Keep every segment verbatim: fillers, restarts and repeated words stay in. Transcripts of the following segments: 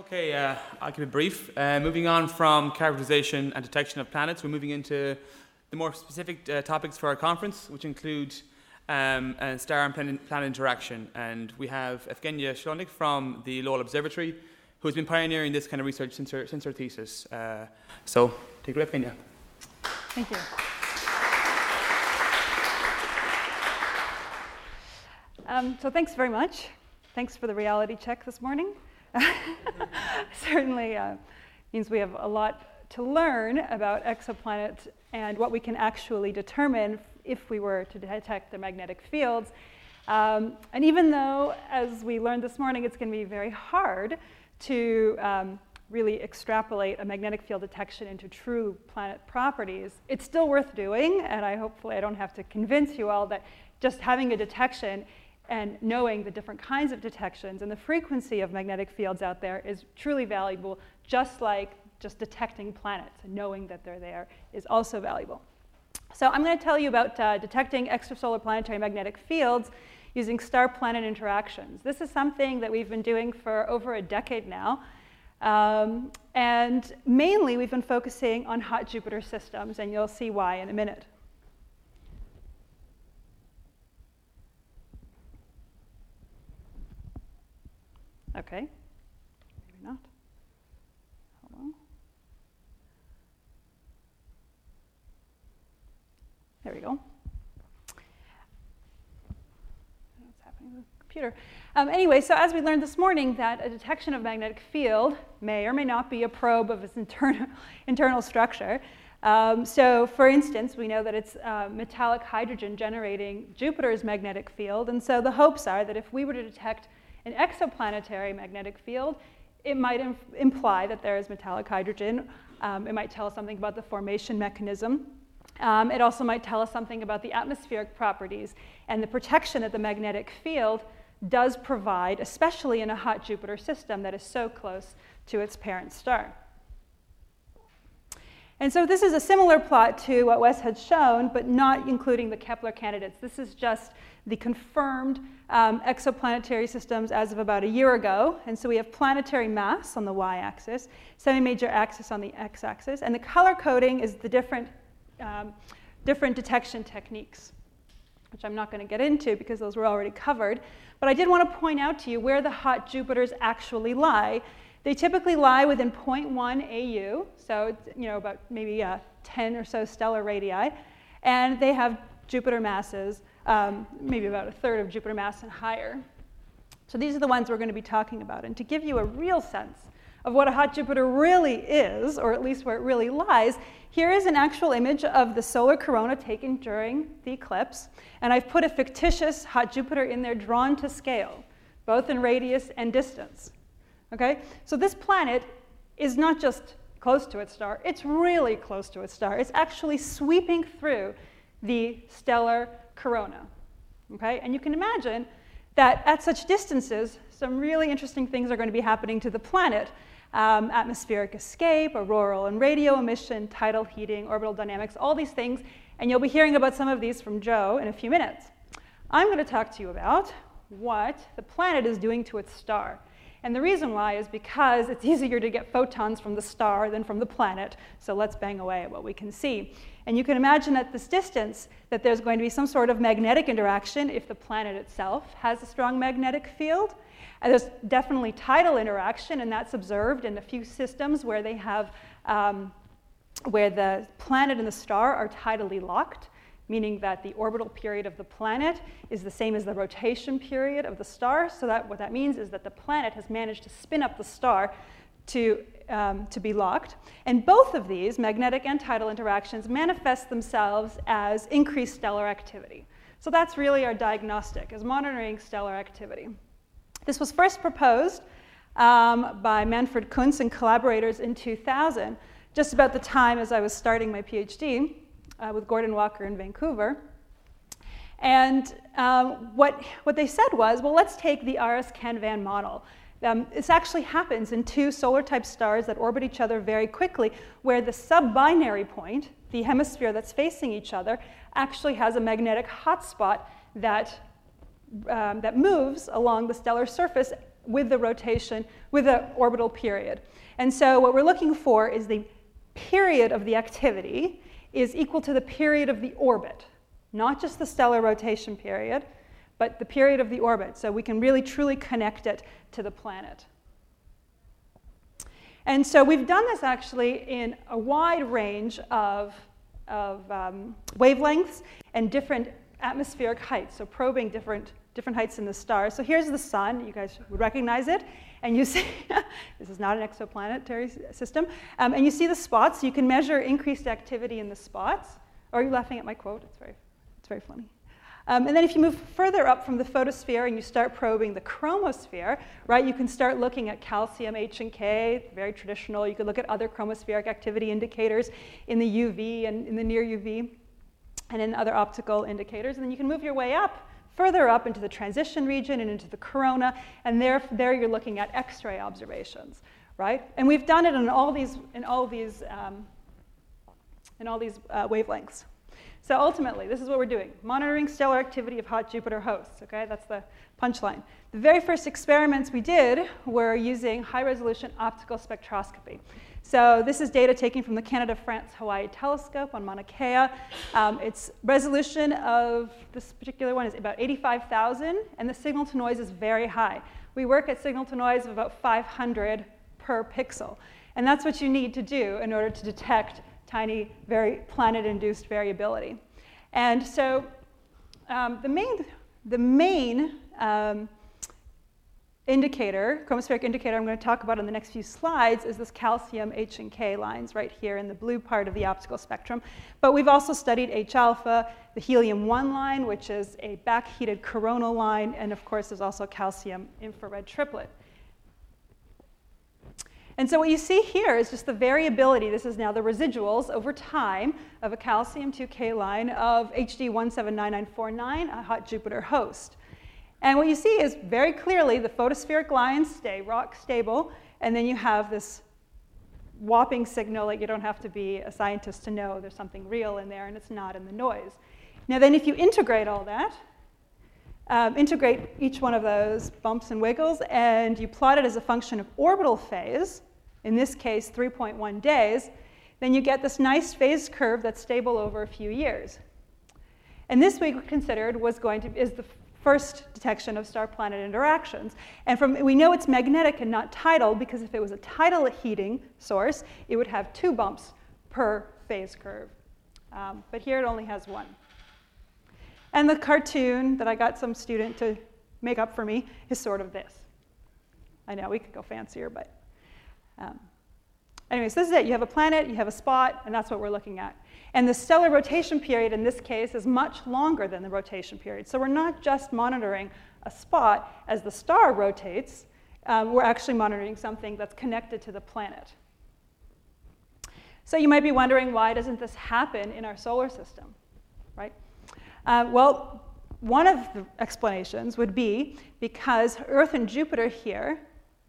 Okay, uh, I'll keep it brief. Uh, moving on from characterization and detection of planets, we're moving into the more specific uh, topics for our conference, which include um, uh, star and planet, planet interaction. And we have Evgenia Shlonik from the Lowell Observatory, who has been pioneering this kind of research since her, since her thesis. Uh, so take it away, Evgenia. Thank you. Um, so thanks very much. Thanks for the reality check this morning. Certainly uh, means we have a lot to learn about exoplanets and what we can actually determine if we were to detect the magnetic fields. Um, and even though, as we learned this morning, it's going to be very hard to um, really extrapolate a magnetic field detection into true planet properties, it's still worth doing. And I hopefully I don't have to convince you all that just having a detection and knowing the different kinds of detections and the frequency of magnetic fields out there is truly valuable, just like just detecting planets and knowing that they're there is also valuable. So I'm going to tell you about uh, detecting extrasolar planetary magnetic fields using star-planet interactions. This is something that we've been doing for over a decade now. Um, and mainly we've been focusing on hot Jupiter systems, and you'll see why in a minute. Okay, maybe not. Hold on. There we go. What's happening with the computer? Um, anyway, so as we learned this morning, that a detection of magnetic field may or may not be a probe of its internal internal structure. Um, so, for instance, we know that it's uh, metallic hydrogen generating Jupiter's magnetic field, and so the hopes are that if we were to detect an exoplanetary magnetic field, it might im- imply that there is metallic hydrogen. Um, it might tell us something about the formation mechanism. Um, it also might tell us something about the atmospheric properties and the protection that the magnetic field does provide, especially in a hot Jupiter system that is so close to its parent star. And so this is a similar plot to what Wes had shown, but not including the Kepler candidates. This is just the confirmed um, exoplanetary systems as of about a year ago. And so we have planetary mass on the y-axis, semi-major axis on the x-axis, and the color coding is the different, um, different detection techniques, which I'm not going to get into because those were already covered. But I did want to point out to you where the hot Jupiters actually lie. They typically lie within zero point one A U, so it's, you know, about maybe uh, ten or so stellar radii, and they have Jupiter masses, um, maybe about a third of Jupiter mass and higher. So these are the ones we're going to be talking about. And to give you a real sense of what a hot Jupiter really is, or at least where it really lies, here is an actual image of the solar corona taken during the eclipse, and I've put a fictitious hot Jupiter in there drawn to scale, both in radius and distance. Okay, so this planet is not just close to its star, it's really close to its star. It's actually sweeping through the stellar corona. Okay, and you can imagine that at such distances, some really interesting things are going to be happening to the planet. Um, atmospheric escape, auroral and radio emission, tidal heating, orbital dynamics, all these things. And you'll be hearing about some of these from Joe in a few minutes. I'm going to talk to you about what the planet is doing to its star. And the reason why is because it's easier to get photons from the star than from the planet. So let's bang away at what we can see. And you can imagine at this distance that there's going to be some sort of magnetic interaction if the planet itself has a strong magnetic field. And there's definitely tidal interaction, and that's observed in a few systems where they have, um, where the planet and the star are tidally locked, meaning that the orbital period of the planet is the same as the rotation period of the star. So that what that means is that the planet has managed to spin up the star to, um, to be locked. And both of these, magnetic and tidal interactions, manifest themselves as increased stellar activity. So that's really our diagnostic, is monitoring stellar activity. This was first proposed um, by Manfred Kunz and collaborators in two thousand, just about the time as I was starting my PhD. Uh, with Gordon Walker in Vancouver. And um, what, what they said was, well, let's take the R S Canum model. Um, this actually happens in two solar-type stars that orbit each other very quickly, where the sub-binary point, the hemisphere that's facing each other, actually has a magnetic hotspot that, um, that moves along the stellar surface with the rotation, with the orbital period. And so what we're looking for is the period of the activity is equal to the period of the orbit, not just the stellar rotation period, but the period of the orbit, so we can really truly connect it to the planet. And so we've done this actually in a wide range of, of um, wavelengths and different atmospheric heights, so probing different, different heights in the stars. So here's the sun. You guys would recognize it. And you see, this is not an exoplanetary system. Um, and you see the spots. You can measure increased activity in the spots. Or are you laughing at my quote? It's very, it's very funny. Um, and then if you move further up from the photosphere and you start probing the chromosphere, right, you can start looking at calcium H and K, very traditional. You could look at other chromospheric activity indicators in the U V and in the near U V and in other optical indicators. And then you can move your way up, further up into the transition region and into the corona. And there, there you're looking at X-ray observations, right? And we've done it in all these, in all these, um, in all these uh, wavelengths. So ultimately, this is what we're doing, monitoring stellar activity of hot Jupiter hosts. Okay, that's the punchline. The very first experiments we did were using high-resolution optical spectroscopy. So this is data taken from the Canada-France-Hawaii Telescope on Mauna Kea. Um, its resolution of this particular one is about eighty-five thousand, and the signal-to-noise is very high. We work at signal-to-noise of about five hundred per pixel, and that's what you need to do in order to detect tiny, very planet-induced variability. And so um, the main, the main um, indicator, chromospheric indicator I'm going to talk about in the next few slides is this calcium H and K lines right here in the blue part of the optical spectrum. But we've also studied H alpha, the helium one line, which is a backheated coronal line, and of course there's also calcium infrared triplet. And so what you see here is just the variability. This is now the residuals over time of a calcium two K line of H D one seven nine nine four nine, a hot Jupiter host. And what you see is very clearly the photospheric lines stay rock stable, and then you have this whopping signal that you don't have to be a scientist to know there's something real in there and it's not in the noise. Now then if you integrate all that, Um, integrate each one of those bumps and wiggles, and you plot it as a function of orbital phase, in this case three point one days, then you get this nice phase curve that's stable over a few years. And this we considered was going to is the first detection of star-planet interactions. And from we know it's magnetic and not tidal, because if it was a tidal heating source, it would have two bumps per phase curve. Um, but here it only has one. And the cartoon that I got some student to make up for me is sort of this. I know, we could go fancier, but. Um. Anyways, this is it. You have a planet, you have a spot, and that's what we're looking at. And the stellar rotation period in this case is much longer than the rotation period. So we're not just monitoring a spot as the star rotates. Um, we're actually monitoring something that's connected to the planet. So you might be wondering, why doesn't this happen in our solar system, right? Uh, well, one of the explanations would be because Earth and Jupiter here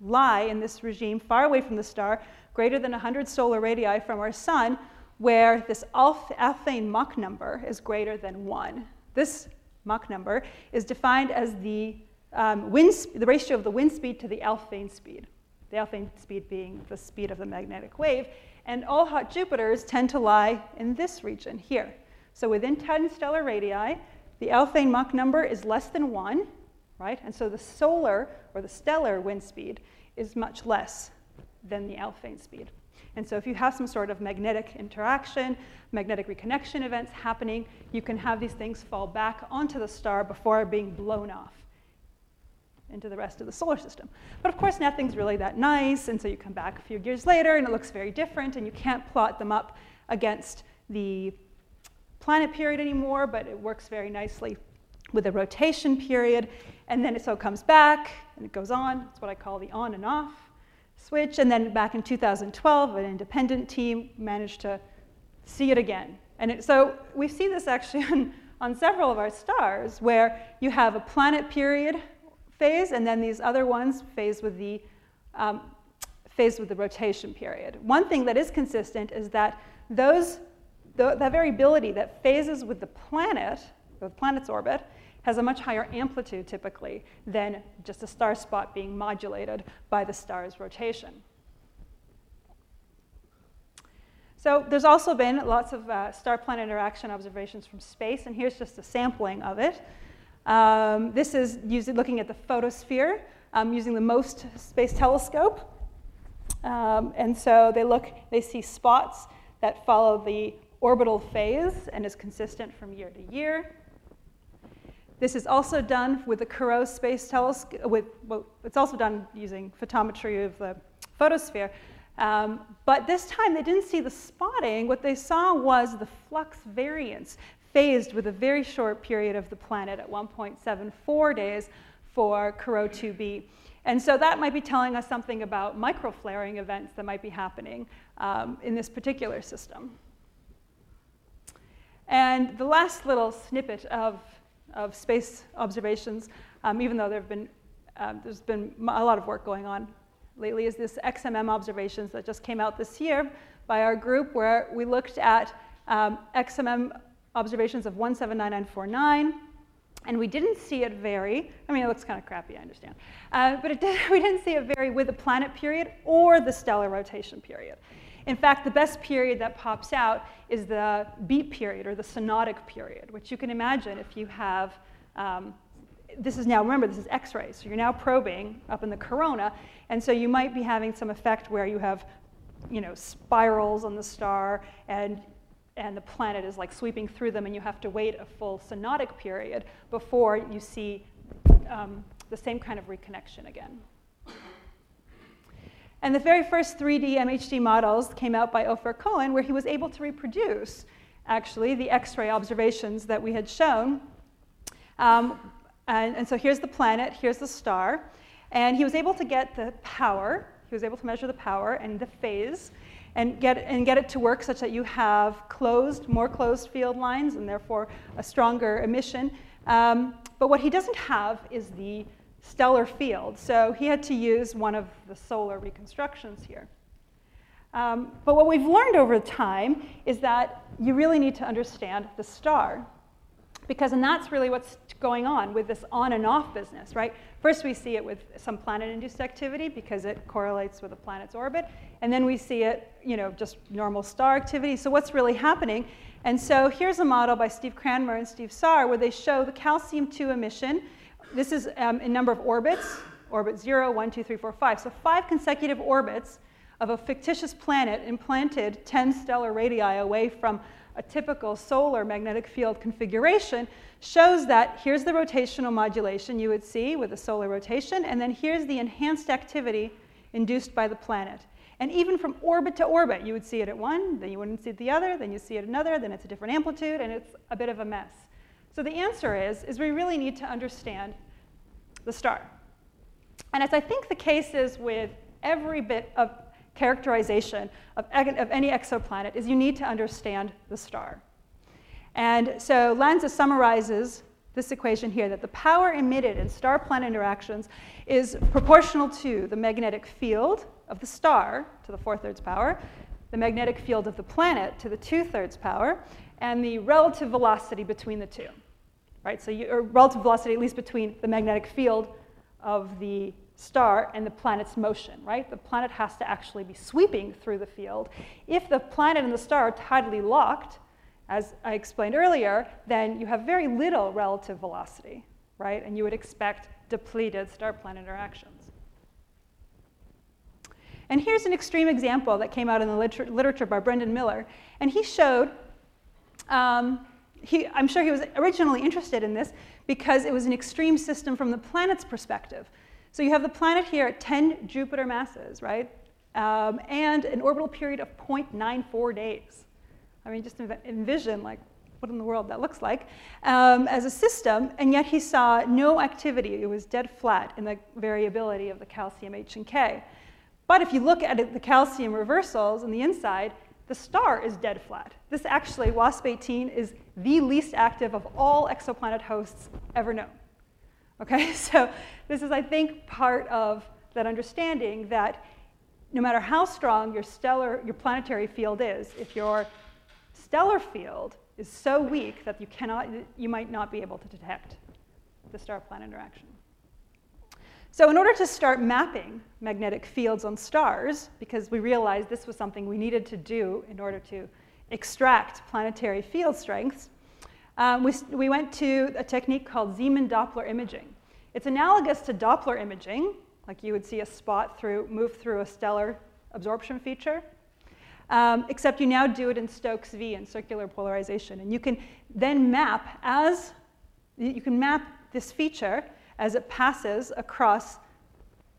lie in this regime far away from the star, greater than one hundred solar radii from our sun, where this Alphane Mach number is greater than one. This Mach number is defined as the, um, wind sp- the ratio of the wind speed to the Alphane speed, the Alphane speed being the speed of the magnetic wave. And all hot Jupiters tend to lie in this region here. So within ten stellar radii, the Alphane Mach number is less than one, right? And so the solar or the stellar wind speed is much less than the Alphane speed. And so if you have some sort of magnetic interaction, magnetic reconnection events happening, you can have these things fall back onto the star before being blown off into the rest of the solar system. But of course, nothing's really that nice, and so you come back a few years later and it looks very different, and you can't plot them up against the planet period anymore, but it works very nicely with a rotation period. And then it so comes back and it goes on. It's what I call the on and off switch. And then back in two thousand twelve, an independent team managed to see it again. And it, so we see this actually on, on several of our stars, where you have a planet period phase and then these other ones phase with the um, phase with the rotation period. One thing that is consistent is that those The, the variability that phases with the planet, the planet's orbit, has a much higher amplitude, typically, than just a star spot being modulated by the star's rotation. So there's also been lots of uh, star-planet interaction observations from space, and here's just a sampling of it. Um, this is using, looking at the photosphere um, using the MOST space telescope. Um, and so they look, they see spots that follow the orbital phase and is consistent from year to year. This is also done with the Kourou space telescope. With, well, it's also done using photometry of the photosphere. Um, but this time they didn't see the spotting. What they saw was the flux variance phased with a very short period of the planet at one point seven four days for Kourou two b. And so that might be telling us something about microflaring events that might be happening um, in this particular system. And the last little snippet of, of space observations, um, even though there've been, uh, there's been a lot of work going on lately, is this X M M observations that just came out this year by our group, where we looked at um, X M M observations of one seven nine nine four nine. And we didn't see it vary. I mean, it looks kind of crappy, I understand. Uh, but it did, we didn't see it vary with the planet period or the stellar rotation period. In fact, the best period that pops out is the beat period, or the synodic period, which you can imagine if you have, um, this is now, remember, this is X-rays, so you're now probing up in the corona, and so you might be having some effect where you have, you know, spirals on the star, and and the planet is like sweeping through them, and you have to wait a full synodic period before you see um, the same kind of reconnection again. And the very first three D M H D models came out by Ofer Cohen, where he was able to reproduce, actually, the X-ray observations that we had shown. Um, and, and so here's the planet, here's the star, and he was able to get the power, he was able to measure the power and the phase, and get, and get it to work such that you have closed, more closed field lines, and therefore a stronger emission. Um, but what he doesn't have is the stellar field. So he had to use one of the solar reconstructions here. Um, but what we've learned over time is that you really need to understand the star, because and that's really what's going on with this on and off business, right? First we see it with some planet-induced activity because it correlates with a planet's orbit, and then we see it, you know, just normal star activity. So what's really happening? And so here's a model by Steve Cranmer and Steve Sarr where they show the calcium two emission. This is um, a number of orbits, orbit zero, one, two, three, four, five. So five consecutive orbits of a fictitious planet implanted ten stellar radii away from a typical solar magnetic field configuration shows that here's the rotational modulation you would see with a solar rotation, and then here's the enhanced activity induced by the planet. And even from orbit to orbit, you would see it at one, then you wouldn't see it at the other, then you see it at another, then it's a different amplitude, and it's a bit of a mess. So the answer is, is we really need to understand the star. And as I think the case is with every bit of characterization of, of any exoplanet is you need to understand the star. And so Lanza summarizes this equation here, that the power emitted in star-planet interactions is proportional to the magnetic field of the star to the four-thirds power, the magnetic field of the planet to the two-thirds power, and the relative velocity between the two. Right? So you, or relative velocity at least between the magnetic field of the star and the planet's motion, right? The planet has to actually be sweeping through the field. If the planet and the star are tidally locked, as I explained earlier, then you have very little relative velocity, right? And you would expect depleted star-planet interactions. And here's an extreme example that came out in the liter- literature by Brendan Miller, and he showed um, He, I'm sure he was originally interested in this because it was an extreme system from the planet's perspective. So you have the planet here at ten Jupiter masses, right? Um, and an orbital period of zero point nine four days. I mean, just envision like what in the world that looks like um, as a system, and yet he saw no activity. It was dead flat in the variability of the calcium H and K. But if you look at it, the calcium reversals on the inside, the star is dead flat. This actually, WASP eighteen, is the least active of all exoplanet hosts ever known. Okay, so this is, I think, part of that understanding that no matter how strong your stellar, your planetary field is, if your stellar field is so weak that you cannot, you might not be able to detect the star-planet interaction. So in order to start mapping magnetic fields on stars, because we realized this was something we needed to do in order to extract planetary field strengths, um, we, we went to a technique called Zeeman-Doppler imaging. It's analogous to Doppler imaging, like you would see a spot through, move through a stellar absorption feature, um, except you now do it in Stokes V and circular polarization. And you can then map as, you can map this feature as it passes across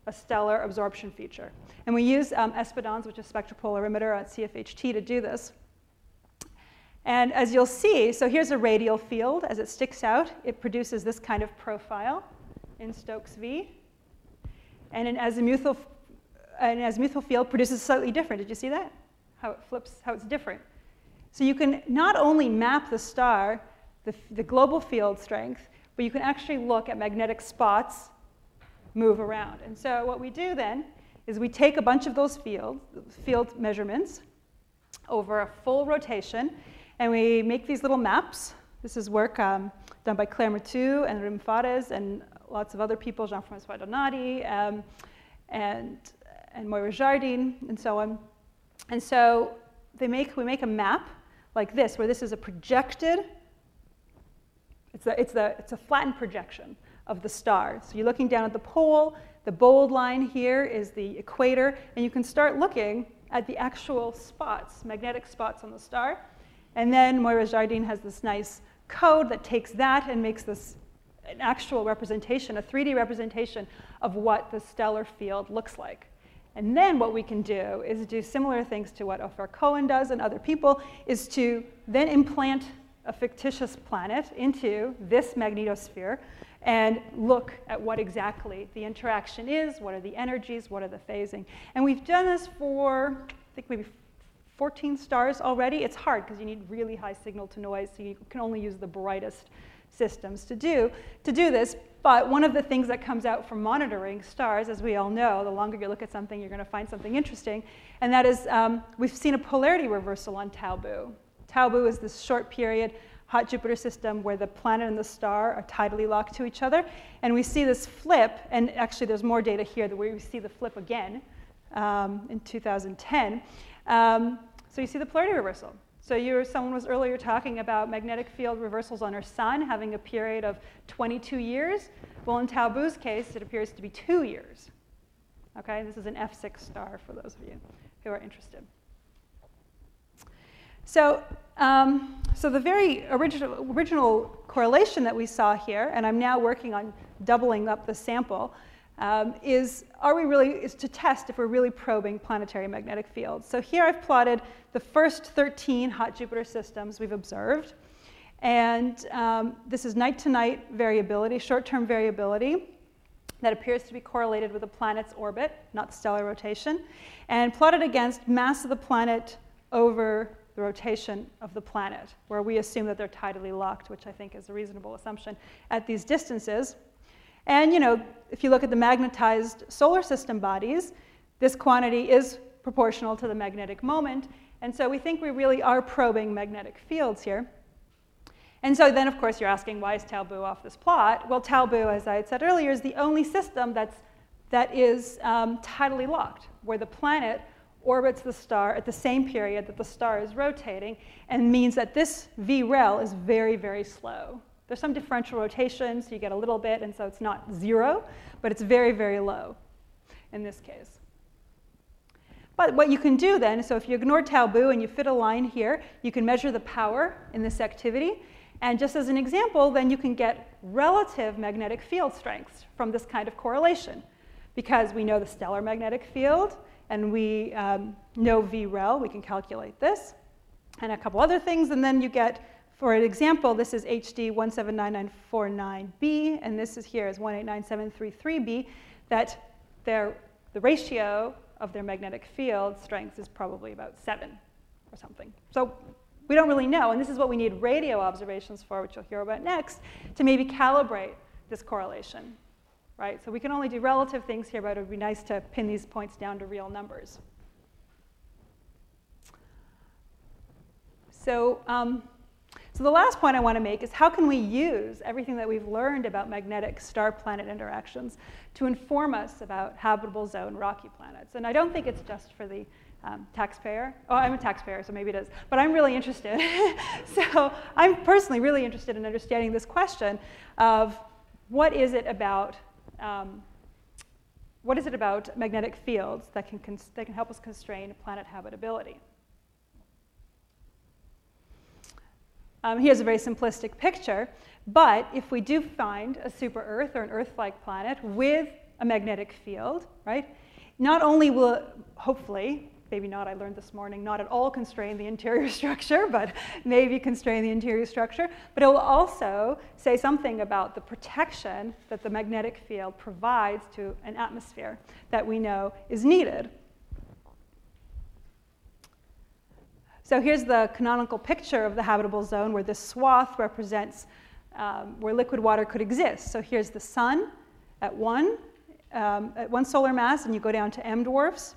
a stellar absorption feature. And we use um, espadons, which is spectropolarimeter at C F H T, to do this. And as you'll see, so here's a radial field. As it sticks out, it produces this kind of profile in Stokes V. And an azimuthal, an azimuthal field produces slightly different. Did you see that? How it flips, how it's different. So you can not only map the star, the, the global field strength, but you can actually look at magnetic spots move around. And so what we do then is we take a bunch of those field, field measurements over a full rotation, and we make these little maps. This is work um, done by Claire Mathieu and Rim Fares and lots of other people, Jean-Francois Donati um, and, and Moira Jardin and so on. And so they make, we make a map like this, where this is a projected It's a, it's, a, it's a flattened projection of the star. So you're looking down at the pole. The bold line here is the equator. And you can start looking at the actual spots, magnetic spots on the star. And then Moira Jardin has this nice code that takes that and makes this an actual representation, a three D representation of what the stellar field looks like. And then what we can do is do similar things to what Ofer Cohen does and other people, is to then implant a fictitious planet into this magnetosphere and look at what exactly the interaction is, what are the energies, what are the phasing. And we've done this for, I think, maybe fourteen stars already. It's hard because you need really high signal to noise, so you can only use the brightest systems to do, to do this. But one of the things that comes out from monitoring stars, as we all know, the longer you look at something, you're going to find something interesting. And that is, um, we've seen a polarity reversal on Tau Boo. Tau Boo is this short period hot Jupiter system where the planet and the star are tidally locked to each other. And we see this flip, and actually there's more data here that we see the flip again um, in two thousand ten. Um, so you see the polarity reversal. So you were, someone was earlier talking about magnetic field reversals on our sun having a period of twenty-two years. Well, in Tau Boo's case, it appears to be two years. Okay, this is an F six star for those of you who are interested. So, um, so the very original, original correlation that we saw here, and I'm now working on doubling up the sample, um, is are we really is to test if we're really probing planetary magnetic fields. So here I've plotted the first thirteen hot Jupiter systems we've observed, and um, this is night-to-night variability, short-term variability, that appears to be correlated with the planet's orbit, not stellar rotation, and plotted against mass of the planet over the rotation of the planet, where we assume that they're tidally locked, which I think is a reasonable assumption at these distances. And you know, if you look at the magnetized solar system bodies, this quantity is proportional to the magnetic moment. And so we think we really are probing magnetic fields here. And so then, of course, you're asking, why is Tau Boo off this plot? Well, Tau Boo, as I had said earlier, is the only system that's, that is um, tidally locked, where the planet orbits the star at the same period that the star is rotating, and means that this vrel is very, very slow. There's some differential rotation, so you get a little bit, and so it's not zero, but it's very, very low in this case. But what you can do then, so if you ignore Tau Boo and you fit a line here, you can measure the power in this activity. And just as an example, then you can get relative magnetic field strengths from this kind of correlation, because we know the stellar magnetic field, and we um, know vrel, we can calculate this, and a couple other things. And then you get, for an example, this is H D one seven nine nine four nine b, and this is here is one eight nine seven three three b, that their, the ratio of their magnetic field strengths is probably about seven or something. So we don't really know, and this is what we need radio observations for, which you'll hear about next, to maybe calibrate this correlation. Right? So we can only do relative things here, but it would be nice to pin these points down to real numbers. So, um, So the last point I want to make is how can we use everything that we've learned about magnetic star-planet interactions to inform us about habitable zone rocky planets? And I don't think it's just for the um, taxpayer. Oh, I'm a taxpayer, so maybe it is. But I'm really interested. So I'm personally really interested in understanding this question of what is it about um, what is it about magnetic fields that can, cons- that can help us constrain planet habitability? Um, here's a very simplistic picture, but if we do find a super Earth or an Earth-like planet with a magnetic field, right, not only will it, hopefully, maybe not, I learned this morning, not at all constrain the interior structure, but maybe constrain the interior structure, but it will also say something about the protection that the magnetic field provides to an atmosphere that we know is needed. So here's the canonical picture of the habitable zone where this swath represents um, where liquid water could exist. So here's the sun at one, um, at one solar mass, and you go down to M dwarfs.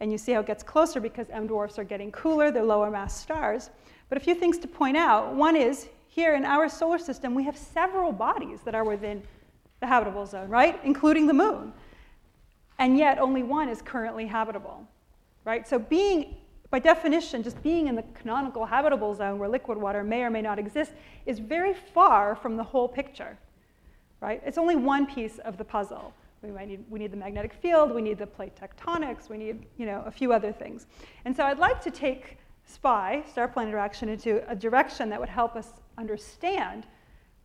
And you see how it gets closer because M dwarfs are getting cooler. They're lower mass stars. But a few things to point out. One is here in our solar system, we have several bodies that are within the habitable zone, right, including the moon. And yet only one is currently habitable, right? So being By definition, just being in the canonical habitable zone where liquid water may or may not exist is very far from the whole picture, right? It's only one piece of the puzzle. We might need, we need the magnetic field, we need the plate tectonics, we need, you know, a few other things. And so I'd like to take S P I, star-planet interaction, into a direction that would help us understand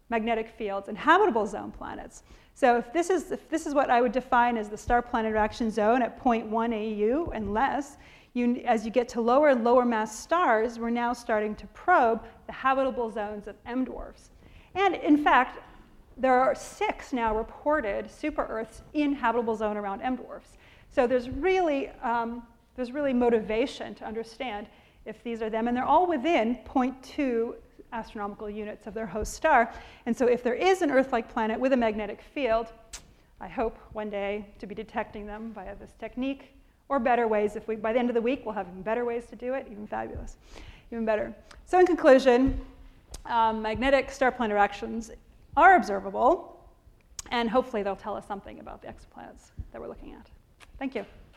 magnetic fields and habitable zone planets. So if this is, if this is what I would define as the star-planet interaction zone at zero point one A U and less, You, as you get to lower and lower mass stars, we're now starting to probe the habitable zones of M dwarfs. And in fact, there are six now reported super Earths in habitable zone around M dwarfs. So there's really, um, there's really motivation to understand if these are them. And they're all within zero point two astronomical units of their host star. And so if there is an Earth-like planet with a magnetic field, I hope one day to be detecting them via this technique. Or better ways. If we, by the end of the week, we'll have even better ways to do it. Even fabulous, even better. So in conclusion, um, magnetic star-planet interactions are observable, and hopefully they'll tell us something about the exoplanets that we're looking at. Thank you.